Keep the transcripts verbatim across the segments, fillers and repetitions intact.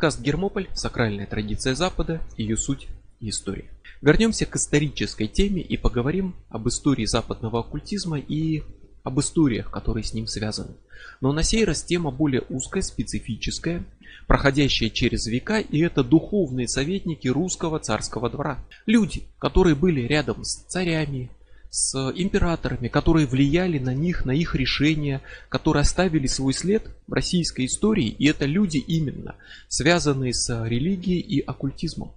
Подкаст «Гермополь. Сакральная традиция Запада, ее суть и история». Вернемся к исторической теме и поговорим об истории западного оккультизма и об историях, которые с ним связаны. Но на сей раз тема более узкая, специфическая, проходящая через века, и это духовные советники русского царского двора. Люди, которые были рядом с царями, с императорами, которые влияли на них, на их решения, которые оставили свой след в российской истории, и это люди именно, связанные с религией и оккультизмом.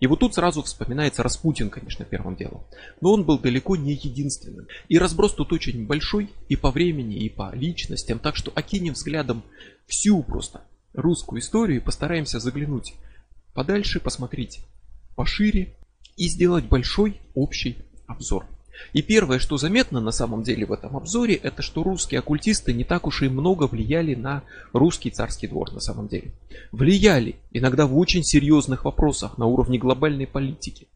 И вот тут сразу вспоминается Распутин, конечно, первым делом, но он был далеко не единственным. И разброс тут очень большой и по времени, и по личностям, так что окинем взглядом всю просто русскую историю и постараемся заглянуть подальше, посмотреть пошире и сделать большой общий обзор. И первое, что заметно на самом деле в этом обзоре, это что русские оккультисты не так уж и много влияли на русский царский двор на самом деле. Влияли иногда в очень серьезных вопросах на уровне глобальной политики,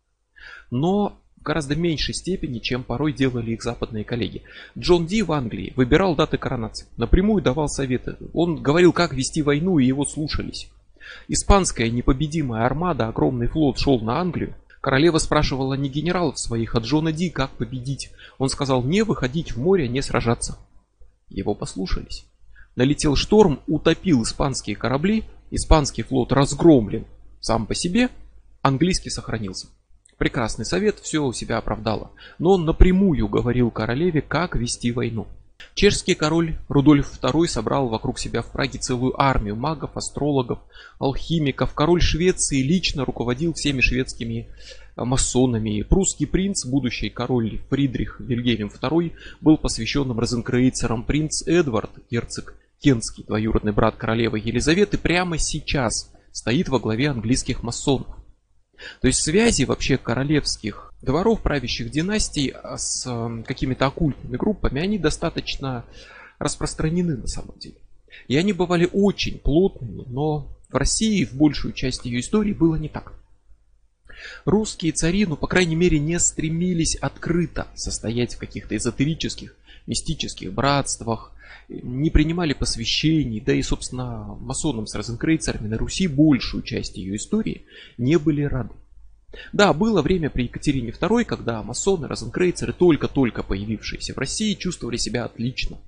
но в гораздо меньшей степени, чем порой делали их западные коллеги. Джон Ди в Англии выбирал даты коронации, напрямую давал советы, он говорил, как вести войну, и его слушались. Испанская непобедимая армада, огромный флот шел на Англию. Королева спрашивала не генералов своих, а Джона Ди, как победить. Он сказал, не выходить в море, не сражаться. Его послушались. Налетел шторм, утопил испанские корабли, испанский флот разгромлен сам по себе, английский сохранился. Прекрасный совет, все у себя оправдало. Но он напрямую говорил королеве, как вести войну. Чешский король Рудольф второй собрал вокруг себя в Праге целую армию магов, астрологов, алхимиков. Король Швеции лично руководил всеми шведскими масонами. Прусский принц, будущий король Фридрих Вильгельм второй, был посвященным розенкрейцерам. Принц Эдвард, герцог Кентский, двоюродный брат королевы Елизаветы, прямо сейчас стоит во главе английских масонов. То есть связи вообще королевских дворов, правящих династий с какими-то оккультными группами, они достаточно распространены на самом деле. И они бывали очень плотными, но в России в большую часть ее истории было не так. Русские цари, ну по крайней мере, не стремились открыто состоять в каких-то эзотерических, мистических братствах, не принимали посвящений, да и, собственно, масонам с розенкрейцерами на Руси большую часть ее истории не были рады. Да, было время при Екатерине второй, когда масоны, розенкрейцеры, только-только появившиеся в России, чувствовали себя отлично.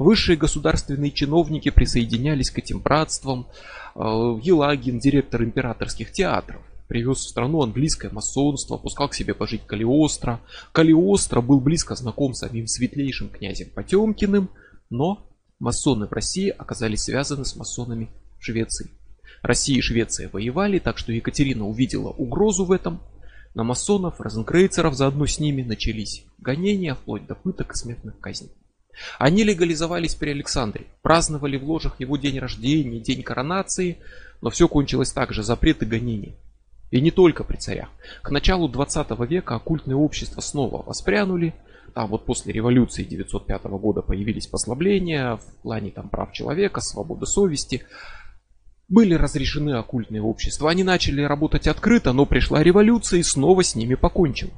Высшие государственные чиновники присоединялись к этим братствам. Елагин, директор императорских театров, привез в страну английское масонство, пускал к себе пожить Калиостро. Калиостро был близко знаком с самим светлейшим князем Потемкиным, но масоны в России оказались связаны с масонами в Швеции. Россия и Швеция воевали, так что Екатерина увидела угрозу в этом. На масонов, розенкрейцеров, заодно с ними начались гонения, вплоть до пыток и смертных казней. Они легализовались при Александре, праздновали в ложах его день рождения, день коронации, но все кончилось так же, запреты гонений. И не только при царях. К началу двадцатого века оккультные общества снова воспрянули. Там вот после революции девятьсот пятого года появились послабления в плане там прав человека, свободы совести. Были разрешены оккультные общества. Они начали работать открыто, но пришла революция и снова с ними покончено.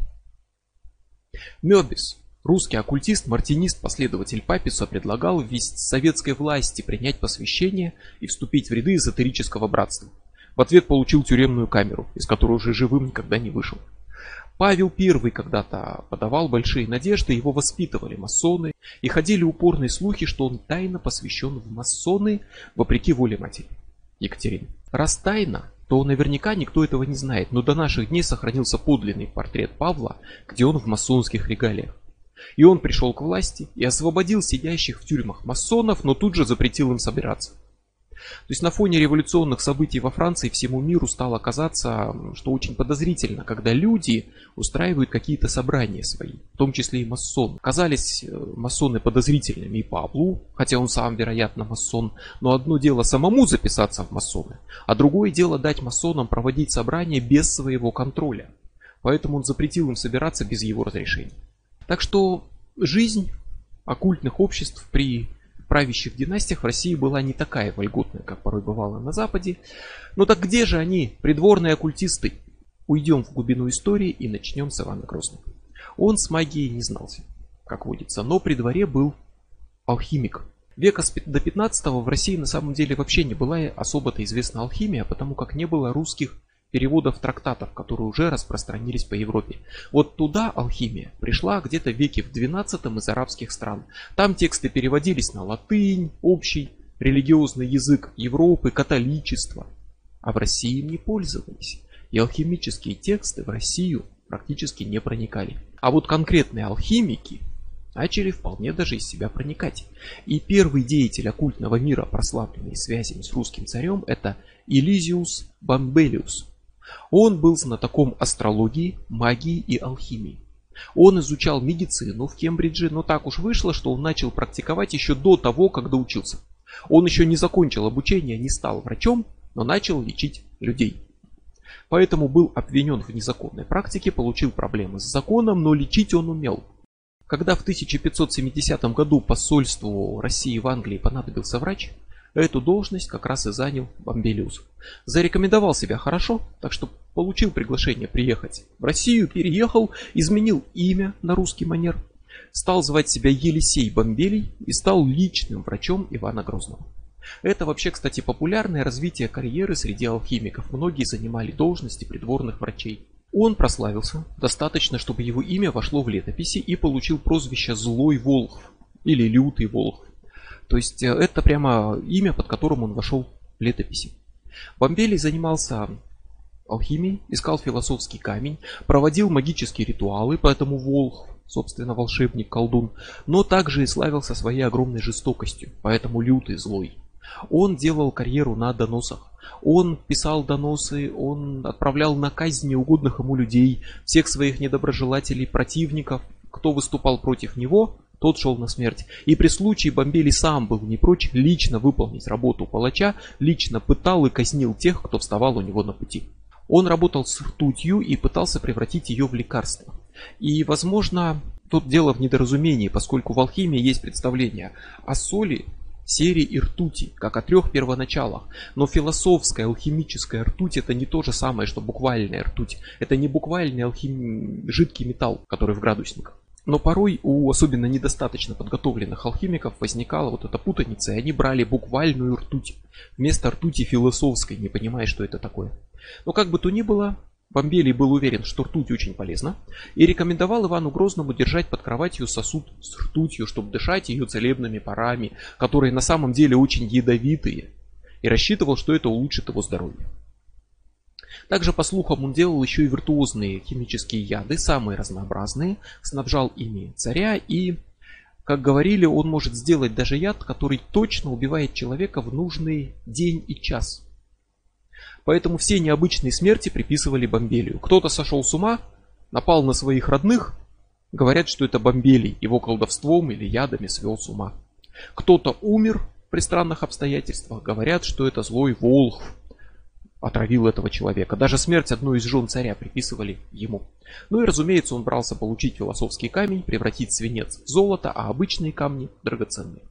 Мёрбис, русский оккультист, мартинист, последователь Папюса, предлагал советской власти принять посвящение и вступить в ряды эзотерического братства. В ответ получил тюремную камеру, из которой уже живым никогда не вышел. Павел первый когда-то подавал большие надежды, его воспитывали масоны, и ходили упорные слухи, что он тайно посвящен в масоны, вопреки воле матери Екатерины. Раз тайно, то наверняка никто этого не знает, но до наших дней сохранился подлинный портрет Павла, где он в масонских регалиях. И он пришел к власти и освободил сидящих в тюрьмах масонов, но тут же запретил им собираться. То есть на фоне революционных событий во Франции всему миру стало казаться, что очень подозрительно, когда люди устраивают какие-то собрания свои, в том числе и масоны. Казались масоны подозрительными и Павлу, хотя он сам, вероятно, масон, но одно дело самому записаться в масоны, а другое дело дать масонам проводить собрания без своего контроля. Поэтому он запретил им собираться без его разрешения. Так что жизнь оккультных обществ при правящих династиях в России была не такая вольготная, как порой бывало на Западе. Но так где же они, придворные оккультисты? Уйдем в глубину истории и начнем с Ивана Грозного. Он с магией не знался, как водится, но при дворе был алхимик. века до пятнадцатого в России на самом деле вообще не была особо-то известна алхимия, потому как не было русских переводов трактатов, которые уже распространились по Европе. Вот туда алхимия пришла где-то в веке в двенадцатом из арабских стран. Там тексты переводились на латынь, общий религиозный язык Европы, католичество. А в России им не пользовались. И алхимические тексты в Россию практически не проникали. А вот конкретные алхимики начали вполне даже из себя проникать. И первый деятель оккультного мира, прославленный связями с русским царем, это Элизиус Бомелиус. Он был знатоком астрологии, магии и алхимии. Он изучал медицину в Кембридже, но так уж вышло, что он начал практиковать еще до того, как доучился. Он еще не закончил обучение, не стал врачом, но начал лечить людей. Поэтому был обвинен в незаконной практике, получил проблемы с законом, но лечить он умел. Когда в тысяча пятьсот семидесятом году посольству России в Англии понадобился врач, эту должность как раз и занял Бомелиус. Зарекомендовал себя хорошо, так что получил приглашение приехать в Россию, переехал, изменил имя на русский манер, стал звать себя Елисей Бомелий и стал личным врачом Ивана Грозного. Это вообще, кстати, популярное развитие карьеры среди алхимиков. Многие занимали должности придворных врачей. Он прославился достаточно, чтобы его имя вошло в летописи и получил прозвище «Злой Волхв» или «Лютый Волхв». То есть это прямо имя, под которым он вошел в летописи. Бомелий занимался алхимией, искал философский камень, проводил магические ритуалы, поэтому Волхв, собственно, волшебник, колдун, но также и славился своей огромной жестокостью, поэтому лютый, злой. Он делал карьеру на доносах. Он писал доносы, он отправлял на казнь неугодных ему людей, всех своих недоброжелателей, противников. Кто выступал против него, тот шел на смерть. И при случае Бомелий сам был не прочь лично выполнить работу палача, лично пытал и казнил тех, кто вставал у него на пути. Он работал с ртутью и пытался превратить ее в лекарство. И, возможно, тут дело в недоразумении, поскольку в алхимии есть представление о соли, серии и ртути, как о трех первоначалах. Но философская алхимическая ртуть — это не то же самое, что буквальная ртуть. Это не буквальный алхим... жидкий металл, который в градусниках. Но порой у особенно недостаточно подготовленных алхимиков возникала вот эта путаница, и они брали буквальную ртуть вместо ртути философской, не понимая, что это такое. Но как бы то ни было, Бомелий был уверен, что ртуть очень полезна, и рекомендовал Ивану Грозному держать под кроватью сосуд с ртутью, чтобы дышать ее целебными парами, которые на самом деле очень ядовитые, и рассчитывал, что это улучшит его здоровье. Также, по слухам, он делал еще и виртуозные химические яды, самые разнообразные, снабжал ими царя, и, как говорили, он может сделать даже яд, который точно убивает человека в нужный день и час. Поэтому все необычные смерти приписывали Бомелию. Кто-то сошел с ума, напал на своих родных, говорят, что это Бомелий его колдовством или ядами свел с ума. Кто-то умер при странных обстоятельствах, говорят, что это злой волхв отравил этого человека. Даже смерть одной из жен царя приписывали ему. Ну и, разумеется, он брался получить философский камень, превратить свинец в золото, а обычные камни – драгоценные.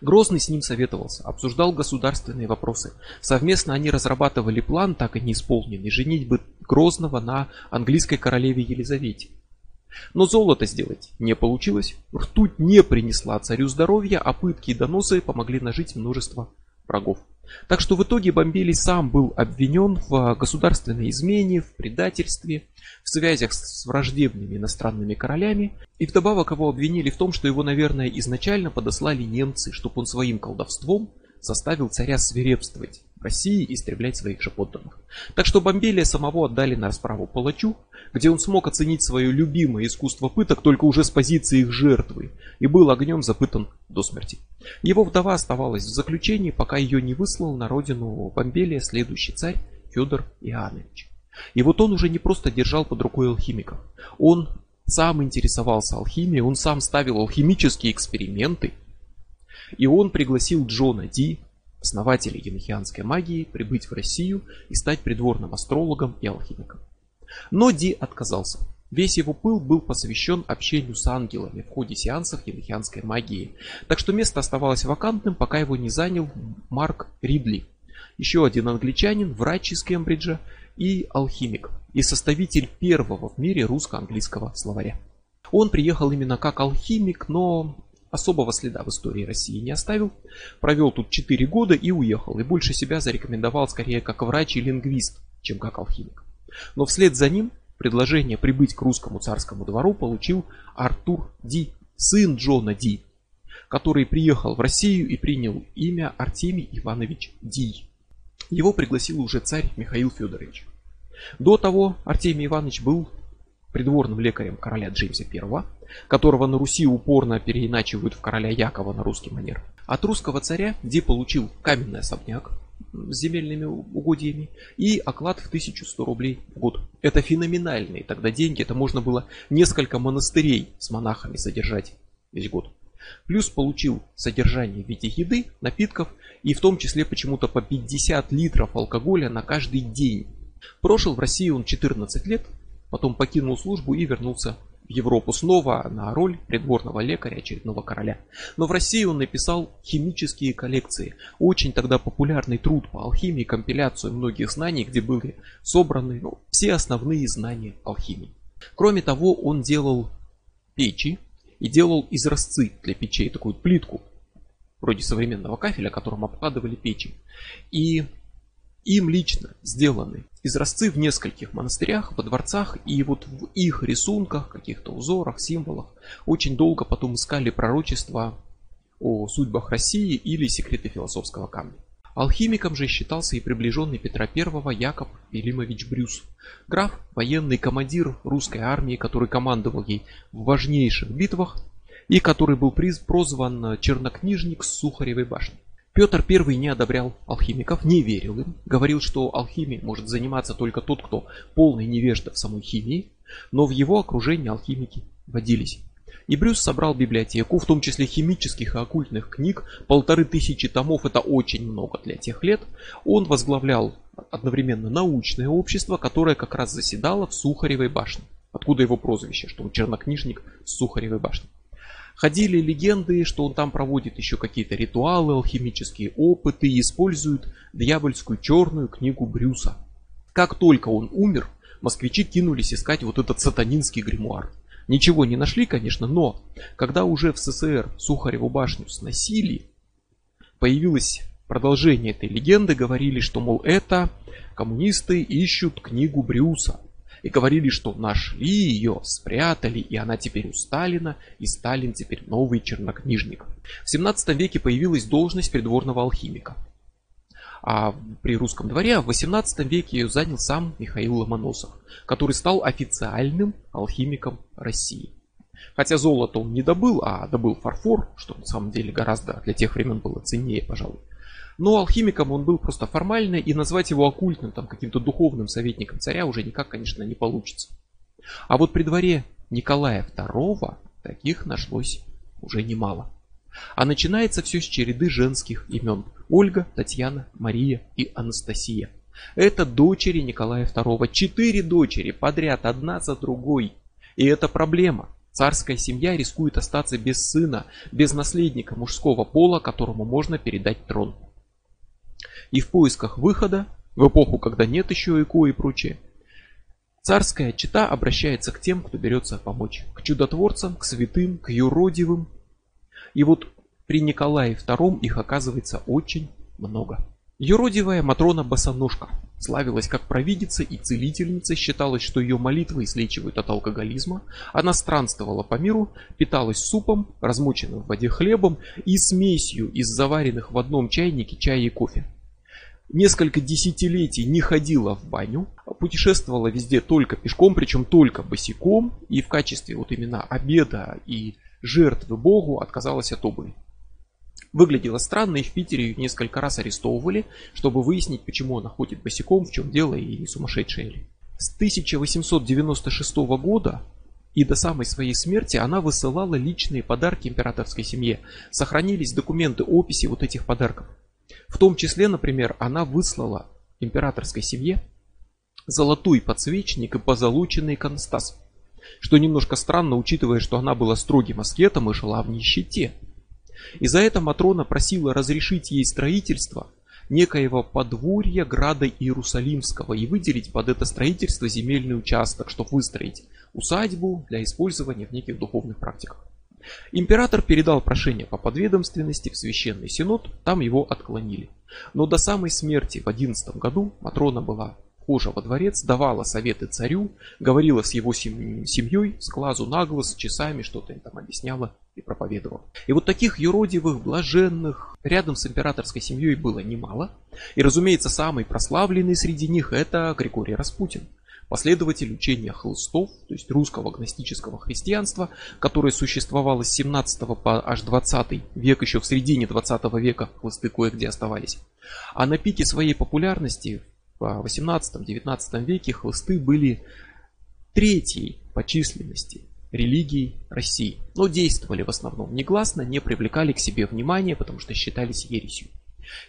Грозный с ним советовался, обсуждал государственные вопросы. Совместно они разрабатывали план, так и не исполненный, женитьбы Грозного на английской королеве Елизавете. Но золото сделать не получилось, ртуть не принесла царю здоровья, а пытки и доносы помогли нажить множество врагов. Так что в итоге Бомелий сам был обвинен в государственной измене, в предательстве, в связях с враждебными иностранными королями. И вдобавок его обвинили в том, что его, наверное, изначально подослали немцы, чтобы он своим колдовством заставил царя свирепствовать в России и истреблять своих же подданных. Так что Бомелия самого отдали на расправу палачу, где он смог оценить свое любимое искусство пыток только уже с позиции их жертвы и был огнем запытан до смерти. Его вдова оставалась в заключении, пока ее не выслал на родину Бомелия следующий царь Федор Иоаннович. И вот он уже не просто держал под рукой алхимиков. Он сам интересовался алхимией, он сам ставил алхимические эксперименты, и он пригласил Джона Ди, основателя енохианской магии, прибыть в Россию и стать придворным астрологом и алхимиком. Но Ди отказался. Весь его пыл был посвящен общению с ангелами в ходе сеансов енохианской магии. Так что место оставалось вакантным, пока его не занял Марк Ридли, еще один англичанин, врач из Кембриджа и алхимик, и составитель первого в мире русско-английского словаря. Он приехал именно как алхимик, но Особого следа в истории России не оставил, провел тут четыре года и уехал, и больше себя зарекомендовал скорее как врач и лингвист, чем как алхимик. Но вслед за ним предложение прибыть к русскому царскому двору получил Артур Ди, сын Джона Ди, который приехал в Россию и принял имя Артемий Иванович Ди. Его пригласил уже царь Михаил Федорович. До того Артемий Иванович был придворным лекарем короля Джеймса Первого, которого на Руси упорно переиначивают в короля Якова на русский манер. От русского царя Ди получил каменный особняк с земельными угодьями и оклад в тысячу сто рублей в год. Это феноменальные тогда деньги, это можно было несколько монастырей с монахами содержать весь год. Плюс получил содержание в виде еды, напитков и в том числе почему-то по пятьдесят литров алкоголя на каждый день. Прожил в России он четырнадцать лет, потом покинул службу и вернулся в Европу снова на роль придворного лекаря очередного короля. Но в России он написал химические коллекции, очень тогда популярный труд по алхимии, компиляцию многих знаний, где были собраны ну, все основные знания алхимии. Кроме того, он делал печи, и делал изразцы для печей, такую плитку, вроде современного кафеля, которым обкладывали печи. И им лично сделаны изразцы в нескольких монастырях, во дворцах, и вот в их рисунках, каких-то узорах, символах очень долго потом искали пророчества о судьбах России или секреты философского камня. Алхимиком же считался и приближенный Петра Первого Якоб Филимович Брюс, граф, военный командир русской армии, который командовал ей в важнейших битвах и который был прозван «чернокнижник с Сухаревой башни». Петр Первый не одобрял алхимиков, не верил им, говорил, что алхимией может заниматься только тот, кто полный невежда в самой химии, но в его окружении алхимики водились. И Брюс собрал библиотеку, в том числе химических и оккультных книг, полторы тысячи томов, это очень много для тех лет. Он возглавлял одновременно научное общество, которое как раз заседало в Сухаревой башне. Откуда его прозвище, что он чернокнижник с Сухаревой башни. Ходили легенды, что он там проводит еще какие-то ритуалы, алхимические опыты и использует дьявольскую черную книгу Брюса. Как только он умер, москвичи кинулись искать вот этот сатанинский гримуар. Ничего не нашли, конечно, но когда уже в СССР Сухареву башню сносили, появилось продолжение этой легенды. Говорили, что, мол, это коммунисты ищут книгу Брюса. И говорили, что нашли ее, спрятали, и она теперь у Сталина, и Сталин теперь новый чернокнижник. В семнадцатом веке появилась должность придворного алхимика. А при русском дворе в восемнадцатом веке ее занял сам Михаил Ломоносов, который стал официальным алхимиком России. Хотя золото он не добыл, а добыл фарфор, что на самом деле гораздо для тех времен было ценнее, пожалуй. Но алхимиком он был просто формально, и назвать его оккультным, там, каким-то духовным советником царя уже никак, конечно, не получится. А вот при дворе Николая Второго таких нашлось уже немало. А начинается все с череды женских имен. Ольга, Татьяна, Мария и Анастасия. Это дочери Николая Второго. Четыре дочери подряд, одна за другой. И это проблема. Царская семья рискует остаться без сына, без наследника мужского пола, которому можно передать трон. И в поисках выхода, в эпоху, когда нет еще ЭКО и прочее, царская чета обращается к тем, кто берется помочь. К чудотворцам, к святым, к юродивым. И вот при Николае Втором их оказывается очень много. Юродивая Матрона Босоножка славилась как провидица и целительница, считалось, что ее молитвы излечивают от алкоголизма. Она странствовала по миру, питалась супом, размоченным в воде хлебом и смесью из заваренных в одном чайнике чая и кофе. Несколько десятилетий не ходила в баню, путешествовала везде только пешком, причем только босиком, и в качестве вот именно обеда и жертвы Богу отказалась от обуви. Выглядела странно, и в Питере ее несколько раз арестовывали, чтобы выяснить, почему она ходит босиком, в чем дело и не сумасшедшая ли. С тысяча восемьсот девяносто шестого года и до самой своей смерти она высылала личные подарки императорской семье. Сохранились документы, описи вот этих подарков. В том числе, например, она выслала императорской семье золотой подсвечник и позолоченный иконостас. Что немножко странно, учитывая, что она была строгим аскетом и жила в нищете. И за это Матрона просила разрешить ей строительство некоего подворья града Иерусалимского и выделить под это строительство земельный участок, чтобы выстроить усадьбу для использования в неких духовных практиках. Император передал прошение по подведомственности в Священный Синод, там его отклонили. Но до самой смерти в одиннадцатом году Матрона была вхожа во дворец, давала советы царю, говорила с его семьей, с глазу на глаз, часами что-то им там объясняла и проповедовала. И вот таких юродивых, блаженных рядом с императорской семьей было немало. И, разумеется, самый прославленный среди них — это Григорий Распутин. Последователь учения холстов, то есть русского гностического христианства, которое существовало с семнадцатого по аж двадцатый век, еще в середине двадцатого века холсты кое-где оставались. А на пике своей популярности в восемнадцатом-девятнадцатом веке холсты были третьей по численности религией России, но действовали в основном негласно, не привлекали к себе внимания, потому что считались ересью.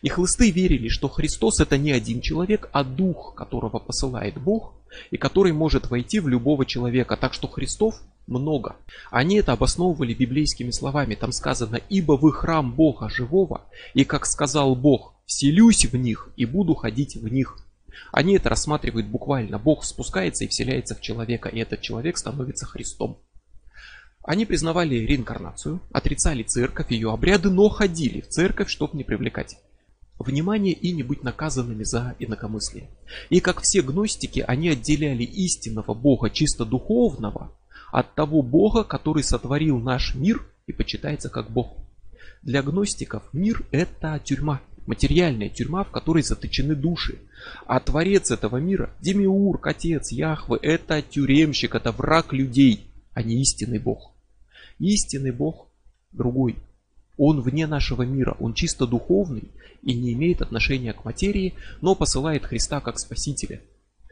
И холсты верили, что Христос — это не один человек, а дух, которого посылает Бог, и который может войти в любого человека, так что Христов много. Они это обосновывали библейскими словами, там сказано: «Ибо вы храм Бога живого, и, как сказал Бог, вселюсь в них и буду ходить в них». Они это рассматривают буквально: Бог спускается и вселяется в человека, и этот человек становится Христом. Они признавали реинкарнацию, отрицали церковь, ее обряды, но ходили в церковь, чтобы не привлекать внимание и не быть наказанными за инакомыслие. И как все гностики, они отделяли истинного Бога, чисто духовного, от того Бога, который сотворил наш мир и почитается как Бог. Для гностиков мир — это тюрьма, материальная тюрьма, в которой заточены души. А творец этого мира, Демиург, Отец, Яхве, это тюремщик, это враг людей, а не истинный Бог. Истинный Бог другой. Он вне нашего мира, он чисто духовный и не имеет отношения к материи, но посылает Христа как Спасителя,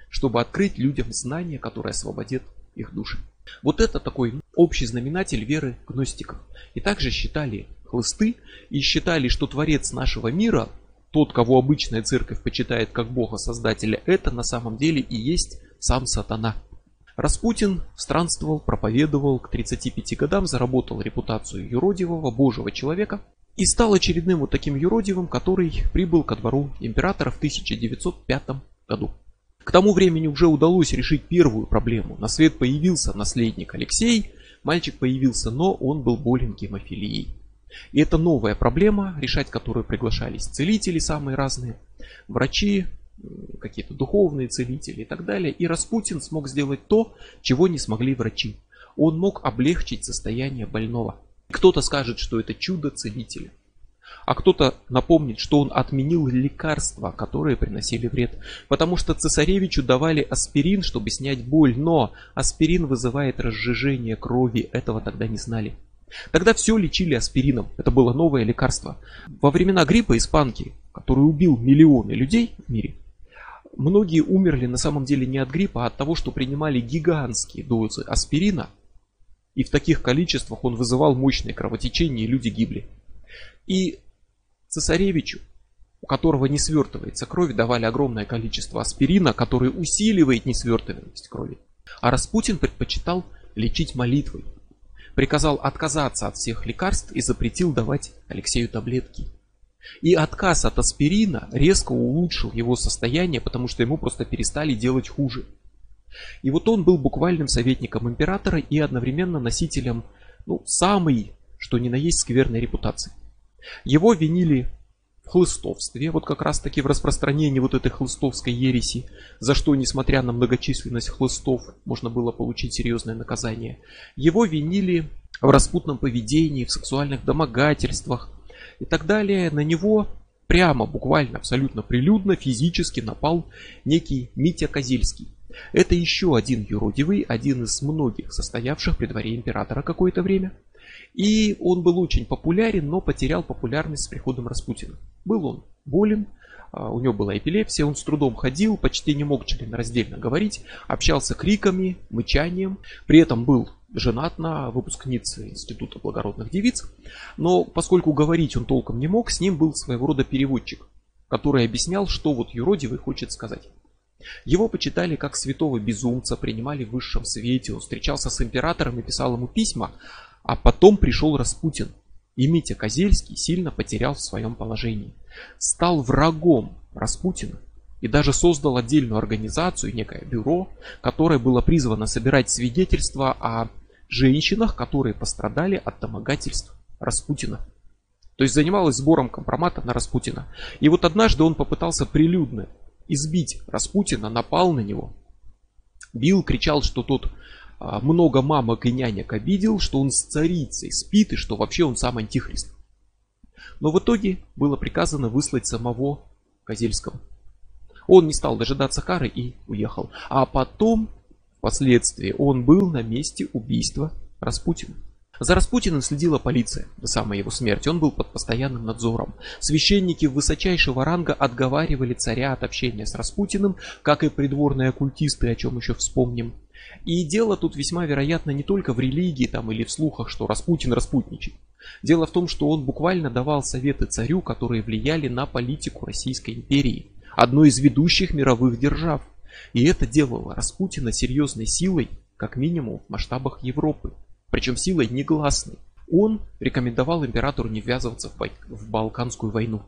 чтобы открыть людям знание, которое освободит их души. Вот это такой общий знаменатель веры гностиков. И также считали холсты и считали, что творец нашего мира, тот, кого обычная церковь почитает как Бога-создателя, это на самом деле и есть сам сатана. Распутин странствовал, проповедовал, к тридцати пяти годам заработал репутацию юродивого, божьего человека и стал очередным вот таким юродивым, который прибыл ко двору императора в тысяча девятьсот пятом году. К тому времени уже удалось решить первую проблему. На свет появился наследник Алексей, мальчик появился, но он был болен гемофилией. И это новая проблема, решать которую приглашались целители самые разные, врачи, какие-то духовные целители и так далее. И Распутин смог сделать то, чего не смогли врачи. Он мог облегчить состояние больного. Кто-то скажет, что это чудо целителя. А кто-то напомнит, что он отменил лекарства, которые приносили вред. Потому что цесаревичу давали аспирин, чтобы снять боль. Но аспирин вызывает разжижение крови. Этого тогда не знали. Тогда все лечили аспирином. Это было новое лекарство. Во времена гриппа испанки, который убил миллионы людей в мире, многие умерли на самом деле не от гриппа, а от того, что принимали гигантские дозы аспирина, и в таких количествах он вызывал мощные кровотечения, и люди гибли. И цесаревичу, у которого не свертывается кровь, давали огромное количество аспирина, который усиливает несвертываемость крови. А Распутин предпочитал лечить молитвой. Приказал отказаться от всех лекарств и запретил давать Алексею таблетки. И отказ от аспирина резко улучшил его состояние, потому что ему просто перестали делать хуже. И вот он был буквальным советником императора и одновременно носителем, ну, самой, что ни на есть, скверной репутации. Его винили в хлыстовстве, вот как раз таки в распространении вот этой хлыстовской ереси, за что, несмотря на многочисленность хлыстов, можно было получить серьезное наказание. Его винили в распутном поведении, в сексуальных домогательствах и так далее. На него прямо, буквально, абсолютно прилюдно, физически напал некий Митя Козельский. Это еще один юродивый, один из многих состоявших при дворе императора какое-то время. И он был очень популярен, но потерял популярность с приходом Распутина. Был он болен, у него была эпилепсия, он с трудом ходил, почти не мог членораздельно говорить, общался криками, мычанием, при этом был женат на выпускнице Института благородных девиц, но поскольку говорить он толком не мог, с ним был своего рода переводчик, который объяснял, что вот юродивый хочет сказать. Его почитали как святого безумца, принимали в высшем свете, он встречался с императором и писал ему письма, а потом пришел Распутин, и Митя Козельский сильно потерял в своем положении. Стал врагом Распутина и даже создал отдельную организацию, некое бюро, которое было призвано собирать свидетельства о женщинах, которые пострадали от домогательств Распутина. То есть занималась сбором компромата на Распутина. И вот однажды он попытался прилюдно избить Распутина, напал на него. Бил, кричал, что тот много мамок и нянек обидел, что он с царицей спит и что вообще он сам антихрист. Но в итоге было приказано выслать самого Козельского. Он не стал дожидаться кары и уехал. А потом, впоследствии, он был на месте убийства Распутина. За Распутиным следила полиция до самой его смерти. Он был под постоянным надзором. Священники высочайшего ранга отговаривали царя от общения с Распутиным, как и придворные оккультисты, о чем еще вспомним. И дело тут весьма вероятно не только в религии там, или в слухах, что Распутин распутничает. Дело в том, что он буквально давал советы царю, которые влияли на политику Российской империи, одной из ведущих мировых держав. И это делало Распутина серьезной силой, как минимум в масштабах Европы. Причем силой негласной. Он рекомендовал императору не ввязываться в Балканскую войну.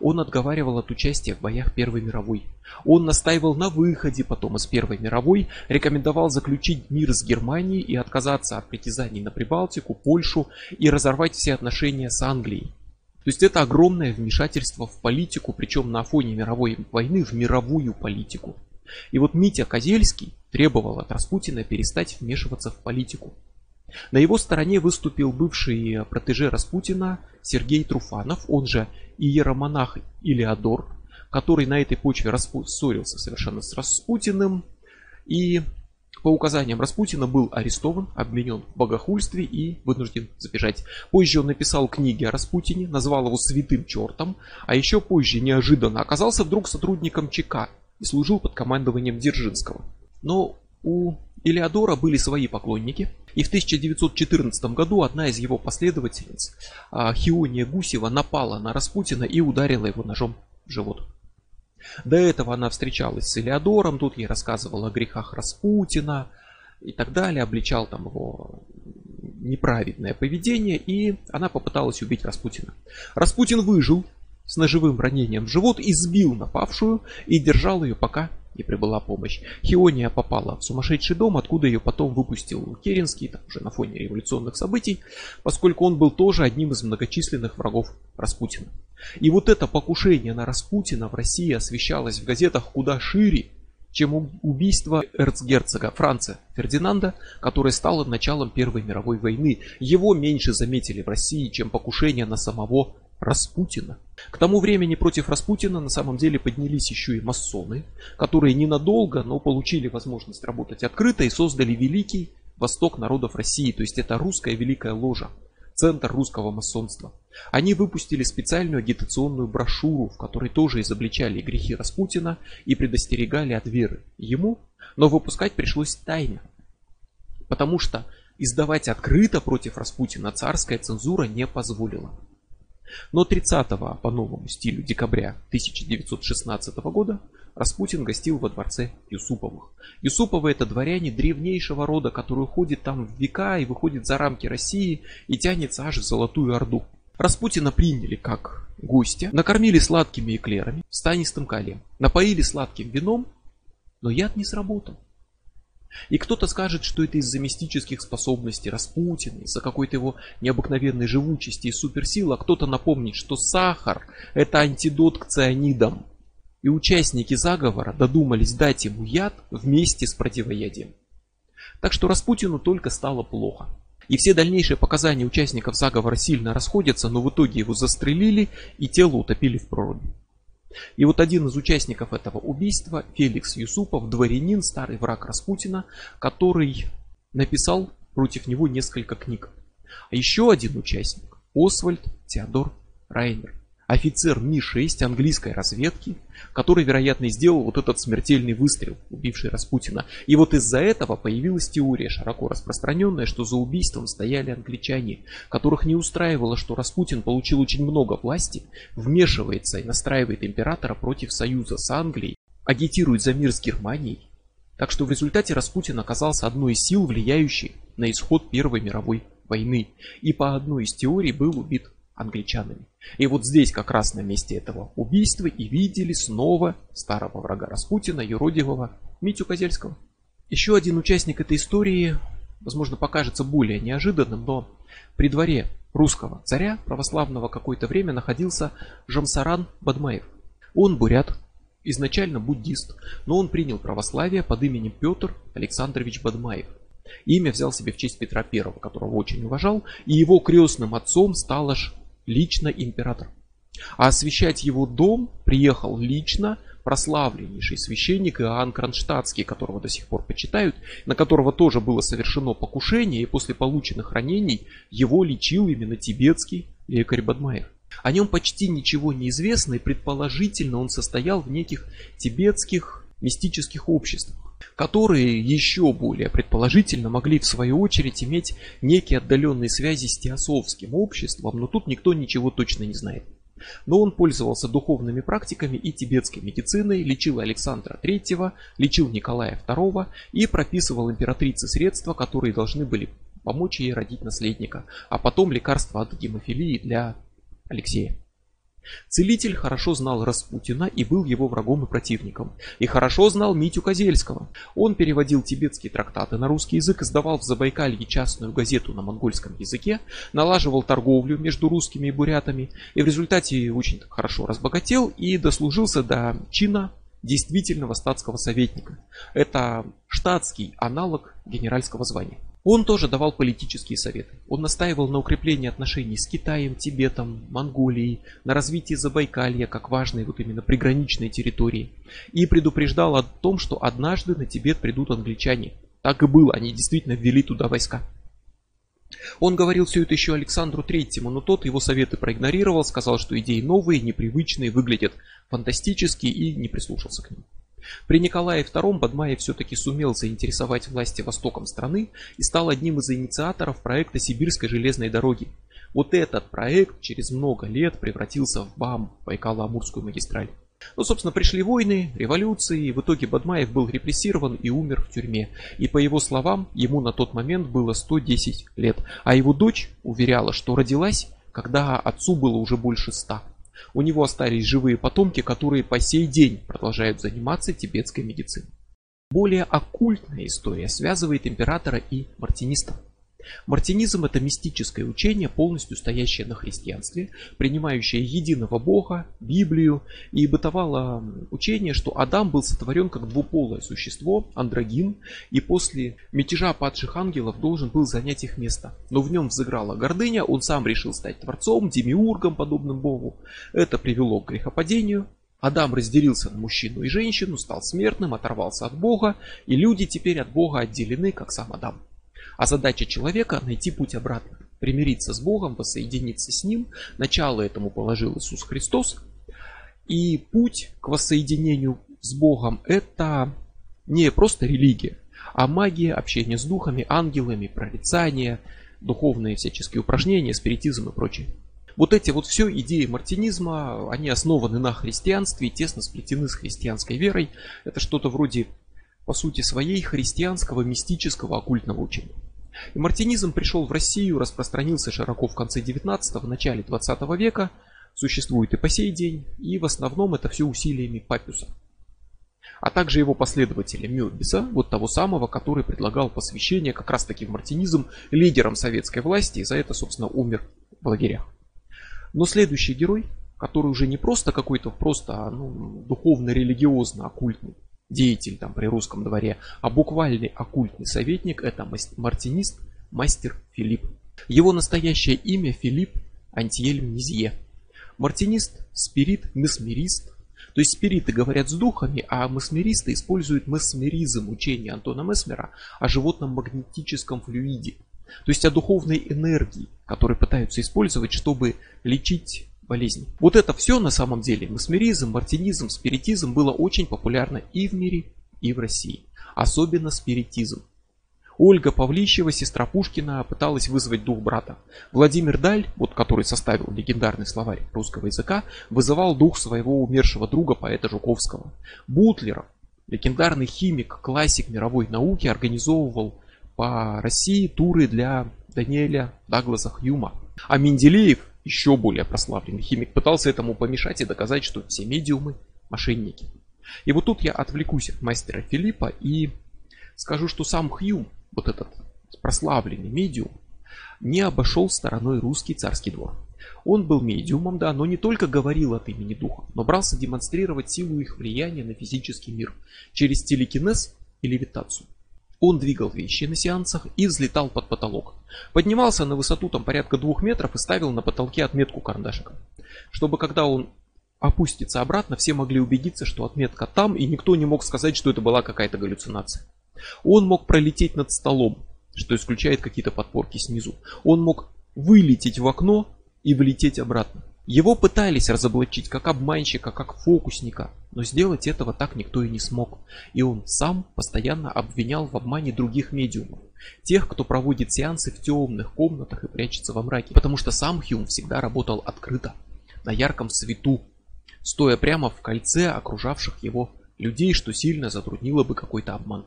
Он отговаривал от участия в боях Первой мировой. Он настаивал на выходе потом из Первой мировой, рекомендовал заключить мир с Германией и отказаться от притязаний на Прибалтику, Польшу и разорвать все отношения с Англией. То есть это огромное вмешательство в политику, причем на фоне мировой войны в мировую политику. И вот Митя Козельский требовал от Распутина перестать вмешиваться в политику. На его стороне выступил бывший протеже Распутина Сергей Труфанов, он же иеромонах Илеодор, который на этой почве распу... ссорился совершенно с Распутиным и по указаниям Распутина был арестован, обвинен в богохульстве и вынужден сбежать. Позже он написал книги о Распутине, назвал его святым чертом, а еще позже неожиданно оказался вдруг сотрудником ЧК и служил под командованием Дзержинского. Но у Илеодора были свои поклонники, и в тысяча девятьсот четырнадцатом году одна из его последовательниц, Хиония Гусева, напала на Распутина и ударила его ножом в живот. До этого она встречалась с Илеодором, тут ей рассказывала о грехах Распутина и так далее, обличал там его неправедное поведение, и она попыталась убить Распутина. Распутин выжил с ножевым ранением в живот, избил напавшую и держал ее, пока не прибыла помощь. Хиония попала в сумасшедший дом, откуда ее потом выпустил Керенский, там уже на фоне революционных событий, поскольку он был тоже одним из многочисленных врагов Распутина. И вот это покушение на Распутина в России освещалось в газетах куда шире, чем убийство эрцгерцога Франца Фердинанда, которое стало началом Первой мировой войны. Его меньше заметили в России, чем покушение на самого Распутина. К тому времени против Распутина на самом деле поднялись еще и масоны, которые ненадолго, но получили возможность работать открыто и создали Великий Восток народов России, то есть это русская великая ложа, центр русского масонства. Они выпустили специальную агитационную брошюру, в которой тоже изобличали грехи Распутина и предостерегали от веры ему, но выпускать пришлось тайно, потому что издавать открыто против Распутина царская цензура не позволила. Но тридцатого по новому стилю декабря тысяча девятьсот шестнадцатого года Распутин гостил во дворце Юсуповых. Юсуповы — это дворяне древнейшего рода, который уходит там в века и выходит за рамки России и тянется аж в Золотую Орду. Распутина приняли как гостя, накормили сладкими эклерами в станистом кале, напоили сладким вином, но яд не сработал. И кто-то скажет, что это из-за мистических способностей Распутина, из-за какой-то его необыкновенной живучести и суперсил, а кто-то напомнит, что сахар – это антидот к цианидам. И участники заговора додумались дать ему яд вместе с противоядием. Так что Распутину только стало плохо. И все дальнейшие показания участников заговора сильно расходятся, но в итоге его застрелили и тело утопили в проруби. И вот один из участников этого убийства, Феликс Юсупов, дворянин, старый враг Распутина, который написал против него несколько книг. А еще один участник, Освальд Теодор Райнер, офицер Ми шесть английской разведки, который, вероятно, сделал вот этот смертельный выстрел, убивший Распутина. И вот из-за этого появилась теория, широко распространенная, что за убийством стояли англичане, которых не устраивало, что Распутин получил очень много власти, вмешивается и настраивает императора против союза с Англией, агитирует за мир с Германией. Так что в результате Распутин оказался одной из сил, влияющей на исход Первой мировой войны. И по одной из теорий был убит англичанами. И вот здесь, как раз на месте этого убийства, и видели снова старого врага Распутина, юродивого Митю Козельского. Еще один участник этой истории возможно, покажется более неожиданным, но при дворе русского царя православного какое-то время находился Жамсаран Бадмаев. Он бурят, изначально буддист, но он принял православие под именем Петр Александрович Бадмаев. Имя взял себе в честь Петра Первого, которого очень уважал, и его крестным отцом стал аж лично император. А освящать его дом приехал лично прославленнейший священник Иоанн Кронштадтский, которого до сих пор почитают, на которого тоже было совершено покушение, и после полученных ранений его лечил именно тибетский лекарь Бадмаев. О нем почти ничего не известно, и предположительно он состоял в неких тибетских мистических обществах, которые еще более предположительно могли в свою очередь иметь некие отдаленные связи с теософским обществом, но тут никто ничего точно не знает. Но он пользовался духовными практиками и тибетской медициной, лечил Александра Третьего, лечил Николая Второго и прописывал императрице средства, которые должны были помочь ей родить наследника, а потом лекарства от гемофилии для Алексея. Целитель хорошо знал Распутина и был его врагом и противником. И хорошо знал Митю Козельского. Он переводил тибетские трактаты на русский язык, издавал в Забайкалье частную газету на монгольском языке, налаживал торговлю между русскими и бурятами, и в результате очень хорошо разбогател и дослужился до чина действительного статского советника. Это штатский аналог генеральского звания. Он тоже давал политические советы. Он настаивал на укреплении отношений с Китаем, Тибетом, Монголией, на развитии Забайкалья как важной вот именно приграничной территории. И предупреждал о том, что однажды на Тибет придут англичане. Так и было, они действительно ввели туда войска. Он говорил все это еще Александру Третьему, но тот его советы проигнорировал, сказал, что идеи новые, непривычные, выглядят фантастически, и не прислушался к ним. При Николае Втором Бадмаев все-таки сумел заинтересовать власти востоком страны и стал одним из инициаторов проекта Сибирской железной дороги. Вот этот проект через много лет превратился в БАМ, Байкало-Амурскую магистраль. Ну, собственно, пришли войны, революции, и в итоге Бадмаев был репрессирован и умер в тюрьме. И по его словам, ему на тот момент было сто десять лет, а его дочь уверяла, что родилась, когда отцу было уже больше ста. У него остались живые потомки, которые по сей день продолжают заниматься тибетской медициной. Более оккультная история связывает императора и мартинистов. Мартинизм – это мистическое учение, полностью стоящее на христианстве, принимающее единого Бога, Библию, и бытовало учение, что Адам был сотворен как двуполое существо, андрогин, и после мятежа падших ангелов должен был занять их место. Но в нем взыграла гордыня, он сам решил стать творцом, демиургом, подобным Богу. Это привело к грехопадению. Адам разделился на мужчину и женщину, стал смертным, оторвался от Бога, и люди теперь от Бога отделены, как сам Адам. А задача человека – найти путь обратно, примириться с Богом, воссоединиться с Ним. Начало этому положил Иисус Христос. И путь к воссоединению с Богом – это не просто религия, а магия, общение с духами, ангелами, прорицание, духовные всяческие упражнения, спиритизм и прочее. Вот эти вот все идеи мартинизма, они основаны на христианстве и тесно сплетены с христианской верой. Это что-то вроде, по сути своей, христианского, мистического, оккультного учения. И мартинизм пришел в Россию, распространился широко в конце девятнадцатого, начале двадцатого века, существует и по сей день, и в основном это все усилиями Папюса, а также его последователя Мёрбиса, вот того самого, который предлагал посвящение как раз таки в мартинизм лидерам советской власти, и за это, собственно, умер в лагерях. Но следующий герой, который уже не просто какой-то просто ну, духовно-религиозно-оккультный деятель там при русском дворе, а буквальный оккультный советник, это мартинист, мастер Филипп. Его настоящее имя Филипп Антьель Низье. Мартинист, спирит, месмерист. То есть спириты говорят с духами, а месмеристы используют месмеризм, учение Антона Месмера о животном магнетическом флюиде. То есть о духовной энергии, которую пытаются использовать, чтобы лечить болезни. Вот это все на самом деле, месмеризм, мартинизм, спиритизм, было очень популярно и в мире, и в России. Особенно спиритизм. Ольга Павлищева, сестра Пушкина, пыталась вызвать дух брата. Владимир Даль, вот который составил легендарный словарь русского языка, вызывал дух своего умершего друга, поэта Жуковского. Бутлеров, легендарный химик, классик мировой науки, организовывал по России туры для Дэниела Дугласа Хьюма. А Менделеев, еще более прославленный химик, пытался этому помешать и доказать, что все медиумы – мошенники. И вот тут я отвлекусь от мастера Филиппа и скажу, что сам Хьюм, вот этот прославленный медиум, не обошел стороной русский царский двор. Он был медиумом, да, но не только говорил от имени духов, но брался демонстрировать силу их влияния на физический мир через телекинез и левитацию. Он двигал вещи на сеансах и взлетал под потолок. Поднимался на высоту там порядка двух метров и ставил на потолке отметку карандашиком, чтобы когда он опустится обратно, все могли убедиться, что отметка там, и никто не мог сказать, что это была какая-то галлюцинация. Он мог пролететь над столом, что исключает какие-то подпорки снизу. Он мог вылететь в окно и влететь обратно. Его пытались разоблачить как обманщика, как фокусника, но сделать этого так никто и не смог. И он сам постоянно обвинял в обмане других медиумов, тех, кто проводит сеансы в темных комнатах и прячется во мраке, потому что сам Хьюм всегда работал открыто, на ярком свету, стоя прямо в кольце окружавших его людей, что сильно затруднило бы какой-то обман.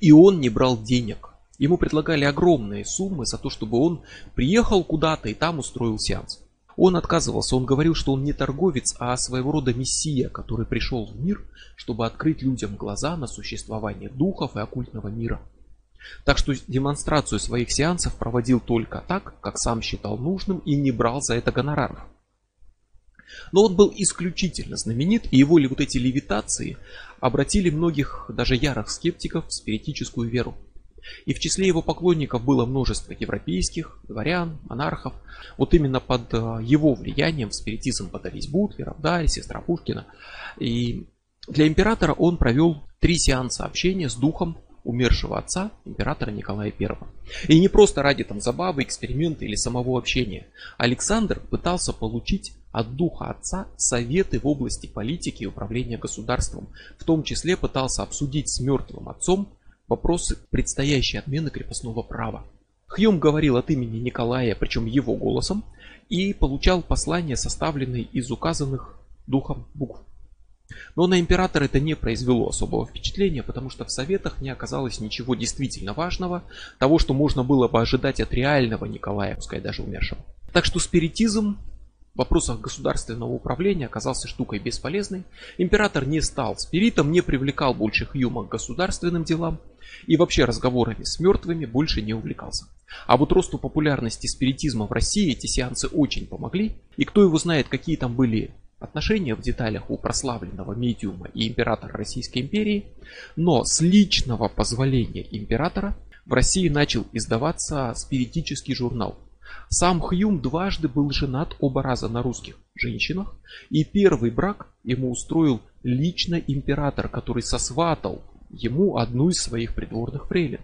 И он не брал денег. Ему предлагали огромные суммы за то, чтобы он приехал куда-то и там устроил сеанс. Он отказывался, он говорил, что он не торговец, а своего рода мессия, который пришел в мир, чтобы открыть людям глаза на существование духов и оккультного мира. Так что демонстрацию своих сеансов проводил только так, как сам считал нужным, и не брал за это гонораров. Но он был исключительно знаменит, и его вот эти левитации обратили многих, даже ярых скептиков, в спиритическую веру. И в числе его поклонников было множество европейских, дворян, монархов. Вот именно под его влиянием в спиритизм подались Бутлеров, да, сестра Пушкина. И для императора он провел три сеанса общения с духом умершего отца, императора Николая Первого. И не просто ради там забавы, эксперимента или самого общения. Александр пытался получить от духа отца советы в области политики и управления государством. В том числе пытался обсудить с мертвым отцом вопросы предстоящей отмены крепостного права. Хьюм говорил от имени Николая, причем его голосом, и получал послания, составленные из указанных духом букв. Но на императора это не произвело особого впечатления, потому что в советах не оказалось ничего действительно важного, того, что можно было бы ожидать от реального Николая, пускай даже умершего. Так что спиритизм в вопросах государственного управления оказался штукой бесполезной. Император не стал спиритом, не привлекал больше Хьюма к государственным делам и вообще разговорами с мертвыми больше не увлекался. А вот росту популярности спиритизма в России эти сеансы очень помогли, и кто его знает, какие там были отношения в деталях у прославленного медиума и императора Российской империи, но с личного позволения императора в России начал издаваться спиритический журнал. Сам Хьюм дважды был женат, оба раза на русских женщинах, и первый брак ему устроил лично император, который сосватал ему одну из своих придворных фрейлин.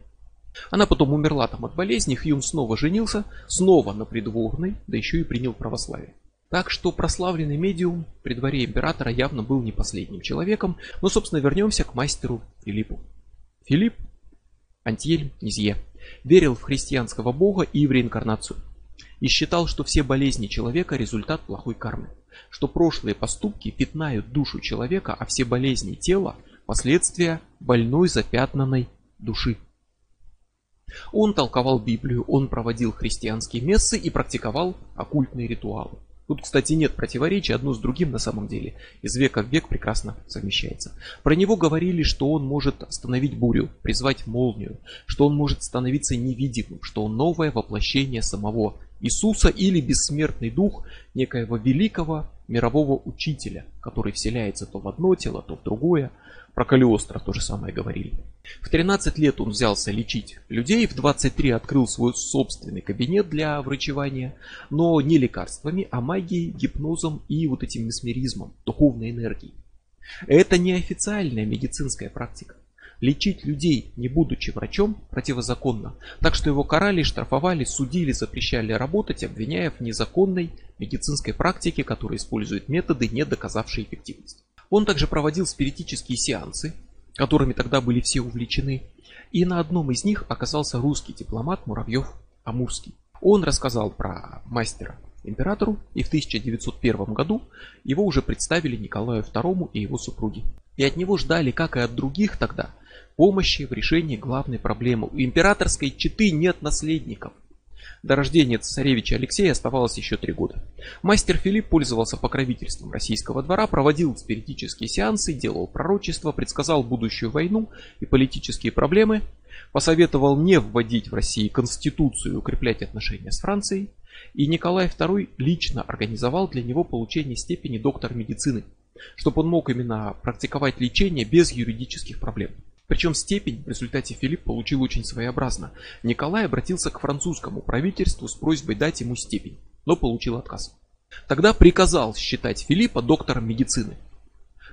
Она потом умерла там от болезни, Хьюм снова женился, снова на придворной, да еще и принял православие. Так что прославленный медиум при дворе императора явно был не последним человеком, но, собственно, вернемся к мастеру Филиппу. Филипп Антьель Низье верил в христианского бога и в реинкарнацию. И считал, что все болезни человека – результат плохой кармы, что прошлые поступки пятнают душу человека, а все болезни тела – последствия больной запятнанной души. Он толковал Библию, он проводил христианские мессы и практиковал оккультные ритуалы. Тут, кстати, нет противоречий, одно с другим на самом деле из века в век прекрасно совмещается. Про него говорили, что он может остановить бурю, призвать молнию, что он может становиться невидимым, что он новое воплощение самого Иисуса или бессмертный дух некоего великого мирового учителя, который вселяется то в одно тело, то в другое. Про Калиостро то же самое говорили. В тринадцать лет он взялся лечить людей, в двадцать три открыл свой собственный кабинет для врачевания, но не лекарствами, а магией, гипнозом и вот этим месмеризмом, духовной энергией. Это неофициальная медицинская практика. Лечить людей, не будучи врачом, противозаконно. Так что его карали, штрафовали, судили, запрещали работать, обвиняя в незаконной медицинской практике, которая использует методы, не доказавшие эффективность. Он также проводил спиритические сеансы, которыми тогда были все увлечены. И на одном из них оказался русский дипломат Муравьев-Амурский. Он рассказал про мастера императору, и в тысяча девятьсот первом году его уже представили Николаю Второму и его супруге. И от него ждали, как и от других тогда, помощи в решении главной проблемы. У императорской четы нет наследников. До рождения цесаревича Алексея оставалось еще три года. Мастер Филипп пользовался покровительством российского двора, проводил спиритические сеансы, делал пророчества, предсказал будущую войну и политические проблемы, посоветовал не вводить в России конституцию и укреплять отношения с Францией, и Николай Второй лично организовал для него получение степени доктора медицины, чтобы он мог именно практиковать лечение без юридических проблем. Причем степень в результате Филипп получил очень своеобразно. Николай обратился к французскому правительству с просьбой дать ему степень, но получил отказ. Тогда приказал считать Филиппа доктором медицины.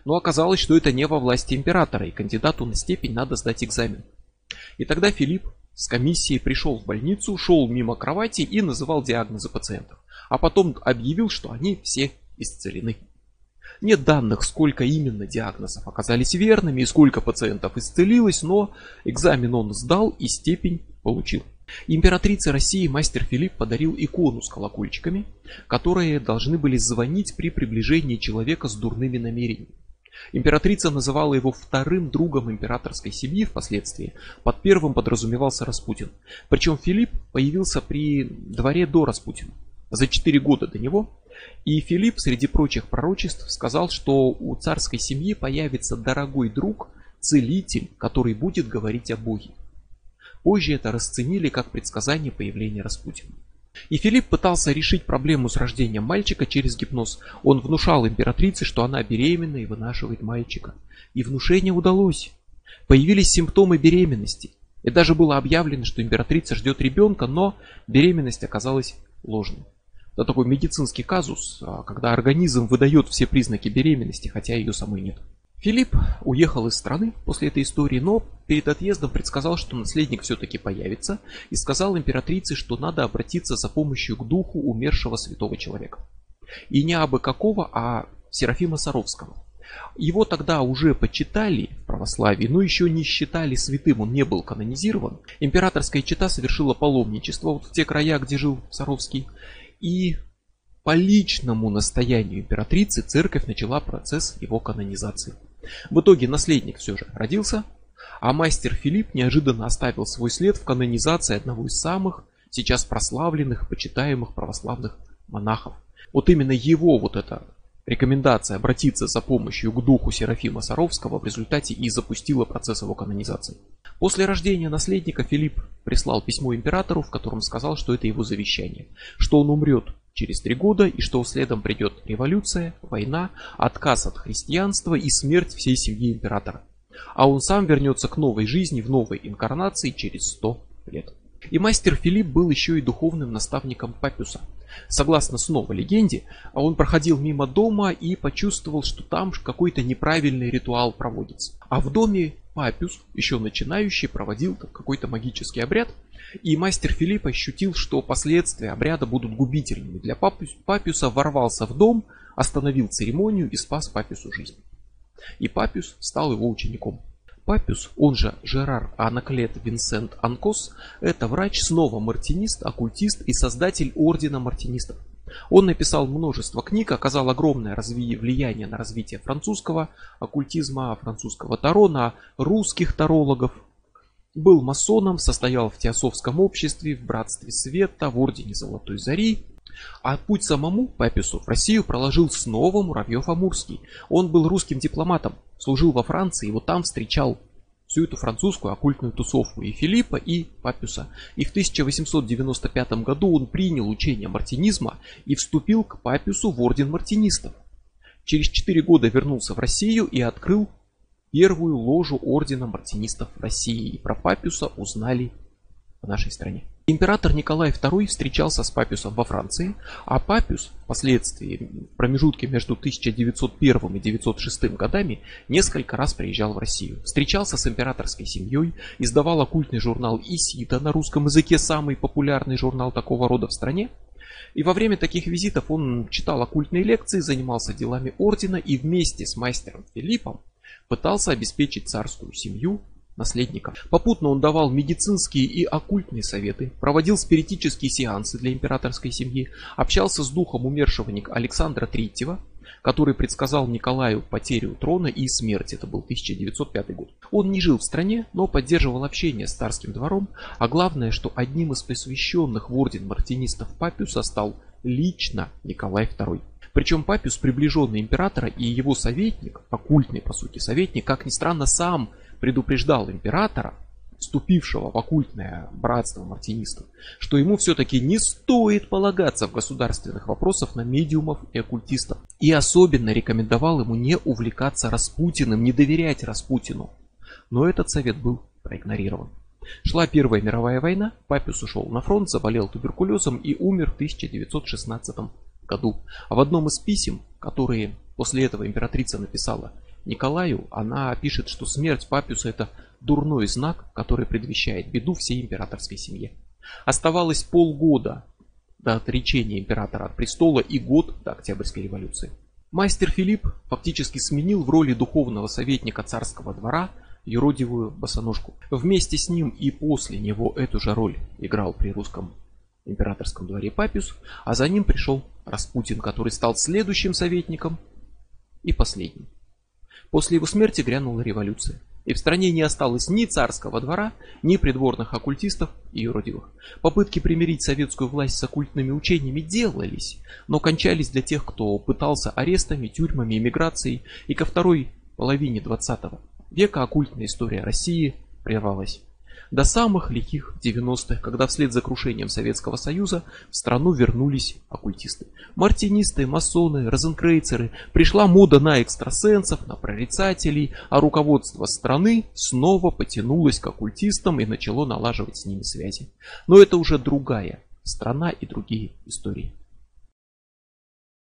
Но оказалось, что это не во власти императора, и кандидату на степень надо сдать экзамен. И тогда Филипп с комиссией пришел в больницу, шел мимо кровати и называл диагнозы пациентов. А потом объявил, что они все исцелены. Нет данных, сколько именно диагнозов оказались верными и сколько пациентов исцелилось, но экзамен он сдал и степень получил. Императрице России мастер Филипп подарил икону с колокольчиками, которые должны были звонить при приближении человека с дурными намерениями. Императрица называла его вторым другом императорской семьи впоследствии, под первым подразумевался Распутин. Причем Филипп появился при дворе до Распутина, за четыре года до него. И Филипп, среди прочих пророчеств, сказал, что у царской семьи появится дорогой друг, целитель, который будет говорить о Боге. Позже это расценили как предсказание появления Распутина. И Филипп пытался решить проблему с рождением мальчика через гипноз. Он внушал императрице, что она беременна и вынашивает мальчика. И внушение удалось. Появились симптомы беременности. И даже было объявлено, что императрица ждет ребенка, но беременность оказалась ложной. Это такой медицинский казус, когда организм выдает все признаки беременности, хотя ее самой нет. Филипп уехал из страны после этой истории, но перед отъездом предсказал, что наследник все-таки появится, и сказал императрице, что надо обратиться за помощью к духу умершего святого человека. И не абы какого, а Серафима Саровского. Его тогда уже почитали в православии, но еще не считали святым, он не был канонизирован. Императорская чета совершила паломничество вот в те края, где жил Саровский. И по личному настоянию императрицы церковь начала процесс его канонизации. В итоге наследник все же родился, а мастер Филипп неожиданно оставил свой след в канонизации одного из самых сейчас прославленных, почитаемых православных монахов. Вот именно его вот эта рекомендация обратиться за помощью к духу Серафима Саровского в результате и запустила процесс его канонизации. После рождения наследника Филипп прислал письмо императору, в котором сказал, что это его завещание, что он умрет через три года и что следом придет революция, война, отказ от христианства и смерть всей семьи императора. А он сам вернется к новой жизни в новой инкарнации через сто лет. И мастер Филипп был еще и духовным наставником Папюса. Согласно снова легенде, он проходил мимо дома и почувствовал, что там какой-то неправильный ритуал проводится. А в доме Папюс, еще начинающий, проводил какой-то магический обряд. И мастер Филипп ощутил, что последствия обряда будут губительными для Папюса, ворвался в дом, остановил церемонию и спас Папюсу жизнь. И Папюс стал его учеником. Папюс, он же Жерар Анаклет Винсент Анкос, это врач, снова мартинист, оккультист и создатель ордена мартинистов. Он написал множество книг, оказал огромное влияние на развитие французского оккультизма, французского таро, на русских тарологов. Был масоном, состоял в Теософском обществе, в Братстве Света, в Ордене Золотой Зари. А путь самому Папюсу в Россию проложил снова Муравьев-Амурский. Он был русским дипломатом, служил во Франции, и вот там встречал всю эту французскую оккультную тусовку и Филиппа, и Папюса. И в тысяча восемьсот девяносто пятом году он принял учение мартинизма и вступил к Папюсу в орден мартинистов. Через четыре года вернулся в Россию и открыл первую ложу ордена мартинистов России. И про Папюса узнали в нашей стране. Император Николай Второй встречался с Папюсом во Франции, а Папюс впоследствии, в промежутке между тысяча девятьсот первым и тысяча девятьсот шестым годами, несколько раз приезжал в Россию. Встречался с императорской семьей, издавал оккультный журнал «Исида» на русском языке, самый популярный журнал такого рода в стране. И во время таких визитов он читал оккультные лекции, занимался делами ордена и вместе с мастером Филиппом пытался обеспечить царскую семью наследником. Попутно он давал медицинские и оккультные советы, проводил спиритические сеансы для императорской семьи, общался с духом умершего Александра Третьего, который предсказал Николаю потерю трона и смерть. Это был тысяча девятьсот пятый год. Он не жил в стране, но поддерживал общение с царским двором, а главное, что одним из посвященных в орден мартинистов Папюса стал лично Николай Второй. Причем Папюс, приближенный императора, и его советник, оккультный по сути советник, как ни странно, сам предупреждал императора, вступившего в оккультное братство мартинистов, что ему все-таки не стоит полагаться в государственных вопросах на медиумов и оккультистов. И особенно рекомендовал ему не увлекаться Распутиным, не доверять Распутину. Но этот совет был проигнорирован. Шла Первая мировая война, Папюс ушел на фронт, заболел туберкулезом и умер в тысяча девятьсот шестнадцатом году. А в одном из писем, которые после этого императрица написала Николаю, она пишет, что смерть Папюса — это дурной знак, который предвещает беду всей императорской семье. Оставалось полгода до отречения императора от престола и год до Октябрьской революции. Мастер Филипп фактически сменил в роли духовного советника царского двора юродивую босоножку. Вместе с ним и после него эту же роль играл при русском императорском дворе Папюс, а за ним пришел Распутин, который стал следующим советником и последним. После его смерти грянула революция. И в стране не осталось ни царского двора, ни придворных оккультистов и юродивых. Попытки примирить советскую власть с оккультными учениями делались, но кончались для тех, кто пытался арестами, тюрьмами, эмиграцией, и ко второй половине двадцатого века оккультная история России прервалась. До самых лихих девяностых, когда вслед за крушением Советского Союза в страну вернулись оккультисты. Мартинисты, масоны, розенкрейцеры. Пришла мода на экстрасенсов, на прорицателей, а руководство страны снова потянулось к оккультистам и начало налаживать с ними связи. Но это уже другая страна и другие истории.